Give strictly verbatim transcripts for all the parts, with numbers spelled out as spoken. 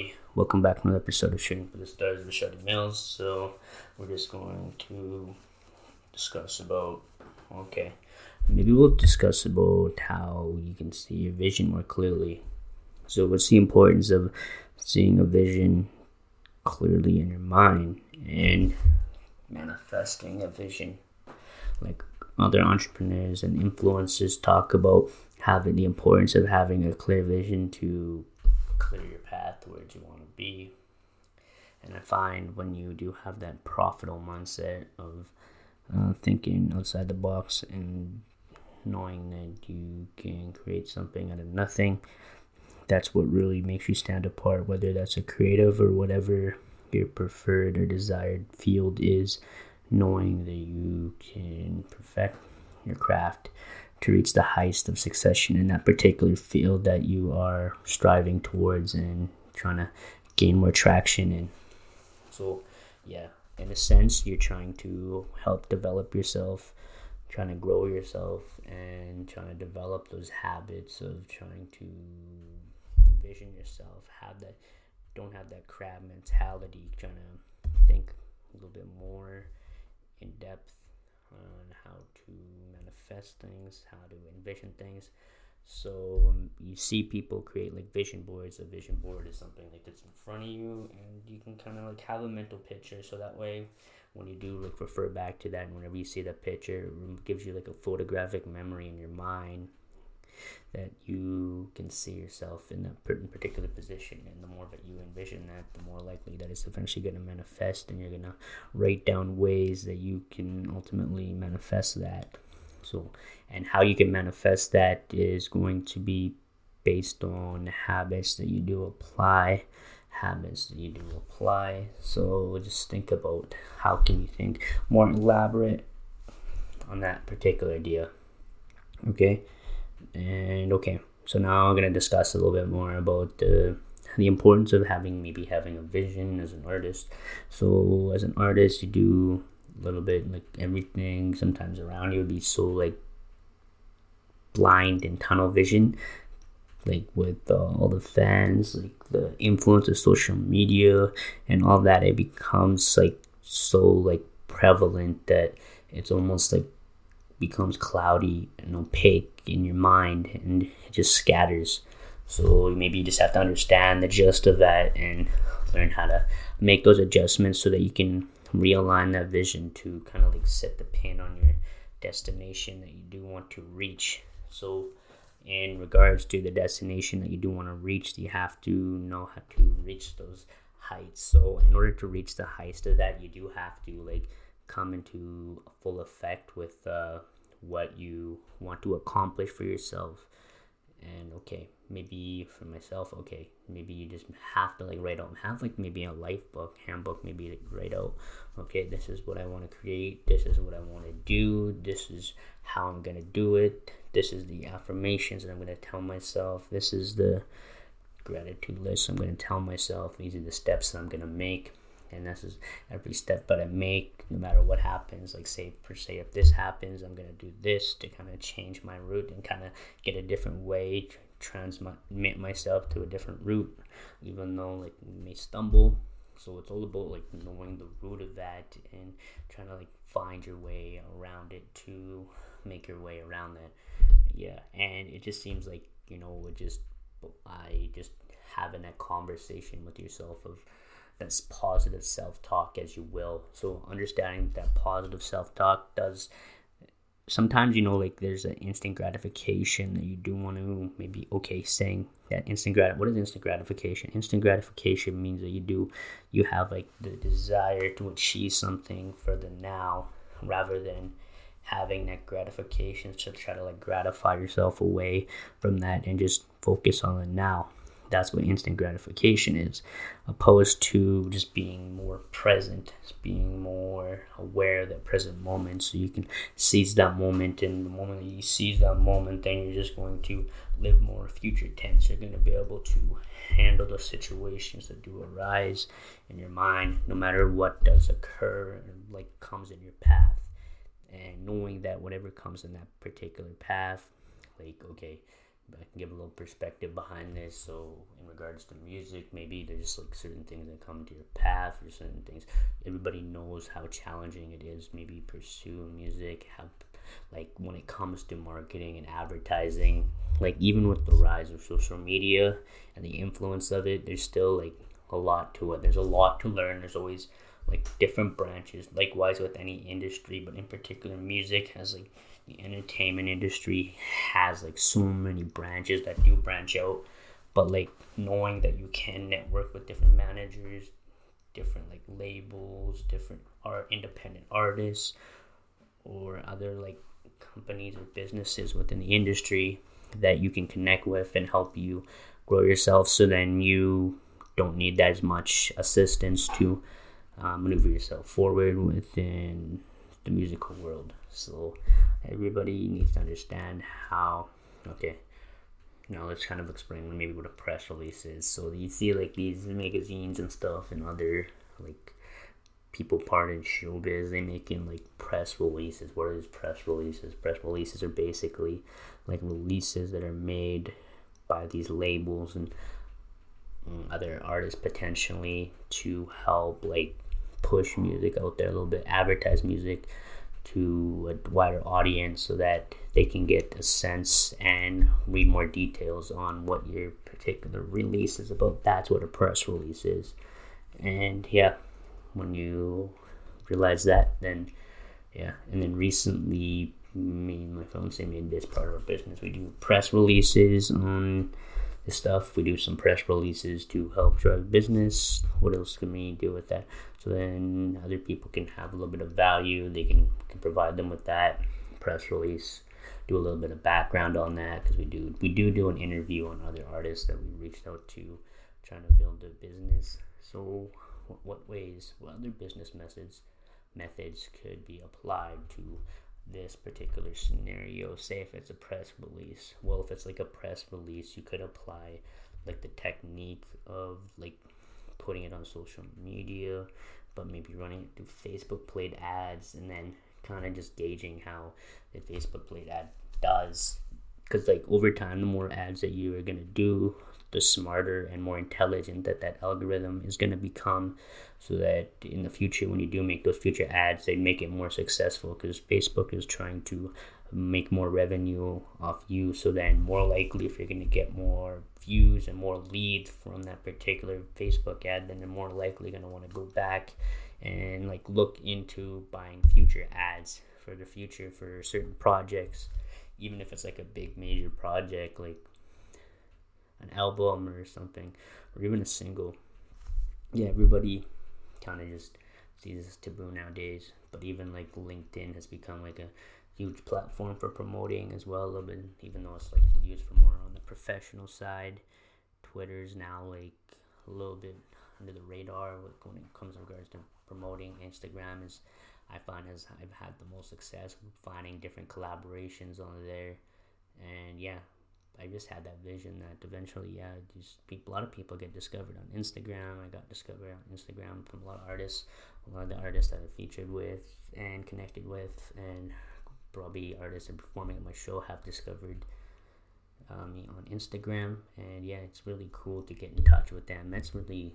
everybody, welcome back to another episode of Shooting for the Stars with Shotty Mills. So we're just going to discuss about, okay, maybe we'll discuss about how you can see your vision more clearly. So what's the importance of seeing a vision clearly in your mind and manifesting a vision? Like other entrepreneurs and influencers talk about having the importance of having a clear vision to clear your path towards you want to be. And I find when you do have that profitable mindset of uh, thinking outside the box and knowing that you can create something out of nothing, that's what really makes you stand apart, whether that's a creative or whatever your preferred or desired field is, knowing that you can perfect your craft to reach the highest of succession in that particular field that you are striving towards and trying to gain more traction in. So yeah, in a sense, you're trying to help develop yourself, trying to grow yourself, and trying to develop those habits of trying to envision yourself, have that, don't have that crab mentality, trying to think a little bit more in depth on how to manifest things, how to envision things. So um, you see people create like vision boards. A vision board is something like that's in front of you, and you can kind of like have a mental picture, so that way when you do like refer back to that, and whenever you see that picture, it gives you like a photographic memory in your mind that you can see yourself in that particular position. And the more that you envision that, the more likely that it's eventually going to manifest, and you're going to write down ways that you can ultimately manifest that. So, and how you can manifest that is going to be based on habits that you do apply, habits that you do apply. So just think about how can you think more elaborate on that particular idea. Okay. And okay, so now I'm going to discuss a little bit more about uh, the importance of having, maybe having a vision as an artist. So as an artist, you do a little bit like everything sometimes around you would be so like blind and tunnel vision, like with uh, all the fans, like the influence of social media and all that. It becomes like so like prevalent that it's almost like becomes cloudy and opaque in your mind, and it just scatters. So maybe you just have to understand the gist of that and learn how to make those adjustments so that you can realign that vision to kind of like set the pin on your destination that you do want to reach. So in regards to the destination that you do want to reach, you have to know how to reach those heights. So in order to reach the heights of that, you do have to like come into full effect with uh, what you want to accomplish for yourself. And okay, maybe for myself, okay, maybe you just have to like write out, have like maybe a life book, handbook, maybe like write out, okay, this is what I want to create, this is what I want to do, this is how I'm going to do it, this is the affirmations that I'm going to tell myself, this is the gratitude list I'm going to tell myself, these are the steps that I'm going to make. And this is every step that I make, no matter what happens. Like, say, per se, if this happens, I'm going to do this to kind of change my route and kind of get a different way, transmit myself to a different route, even though, like, we may stumble. So it's all about, like, knowing the root of that and trying to, like, find your way around it to make your way around that. Yeah, and it just seems like, you know, we're just, I just having that conversation with yourself of, that's positive self-talk, as you will. So understanding that positive self-talk does sometimes, you know, like there's an instant gratification that you do want to maybe, okay, saying that instant grat. What is instant gratification? Instant gratification means that you do, you have like the desire to achieve something for the now, rather than having that gratification to try to like gratify yourself away from that and just focus on the now. That's what instant gratification is, opposed to just being more present, being more aware of the present moment, so you can seize that moment. And the moment that you seize that moment, then you're just going to live more future tense. You're going to be able to handle the situations that do arise in your mind, no matter what does occur and like comes in your path. And knowing that whatever comes in that particular path, like, okay, I can give a little perspective behind this. So in regards to music, maybe there's just like certain things that come to your path, or certain things. Everybody knows how challenging it is, maybe pursuing music, how, like when it comes to marketing and advertising, like even with the rise of social media and the influence of it, there's still like a lot to it. There's a lot to learn. There's always like different branches, likewise with any industry, but in particular music has like the entertainment industry has like so many branches that do branch out. But like knowing that you can network with different managers, different like labels, different art, independent artists, or other like companies or businesses within the industry that you can connect with and help you grow yourself, so then you don't need that as much assistance to uh, maneuver yourself forward within the musical world. So everybody needs to understand how, okay, now let's kind of explain maybe what a press release is. So you see like these magazines and stuff and other like people part in showbiz, they making like press releases. What is press releases? Press releases are basically like releases that are made by these labels and other artists potentially to help like push music out there a little bit, advertise music to a wider audience so that they can get a sense and read more details on what your particular release is about. That's what a press release is. And yeah, when you realize that, then yeah. And then recently, me and my fiance made this part of our business. We do press releases on this stuff. We do some press releases to help drive business. What else can we do with that? So then other people can have a little bit of value. They can, can provide them with that press release. Do a little bit of background on that, because we do we do do an interview on other artists that we reached out to, trying to build their business. So what ways, what other business methods methods could be applied to this particular scenario? Say if it's a press release, well, if it's like a press release, you could apply like the technique of like putting it on social media, but maybe running it through Facebook played ads, and then kind of just gauging how the Facebook played ad does. Because like over time, the more ads that you are going to do, the smarter and more intelligent that that algorithm is going to become, so that in the future when you do make those future ads, they make it more successful, because Facebook is trying to make more revenue off you. So then more likely, if you're going to get more views and more leads from that particular Facebook ad, then they're more likely going to want to go back and like look into buying future ads for the future for certain projects, even if it's like a big major project like an album or something, or even a single. Yeah, everybody kind of just sees this taboo nowadays, but even like LinkedIn has become like a huge platform for promoting as well a little bit, even though it's like used for more on the professional side. Twitter's now like a little bit under the radar when it comes in regards to promoting. Instagram is, I find, has I've had the most success finding different collaborations on there. And yeah, I just had that vision that eventually, yeah, just people, a lot of people get discovered on Instagram. I got discovered on Instagram from a lot of artists, a lot of the artists that I featured with and connected with, and probably artists and performing at my show have discovered um, me on Instagram. And yeah, it's really cool to get in touch with them. That's really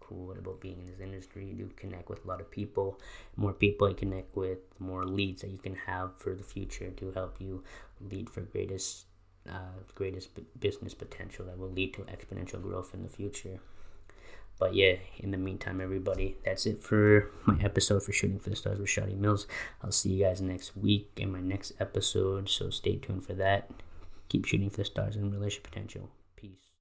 cool about being in this industry. You do connect with a lot of people. More people you connect with, more leads that you can have for the future to help you lead for greatest Uh, greatest b- business potential that will lead to exponential growth in the future. But yeah, in the meantime, everybody, that's it for my episode for Shooting for the Stars with Shotty Mills. I'll see you guys next week in my next episode, so stay tuned for that. Keep shooting for the stars and realize your potential. Peace.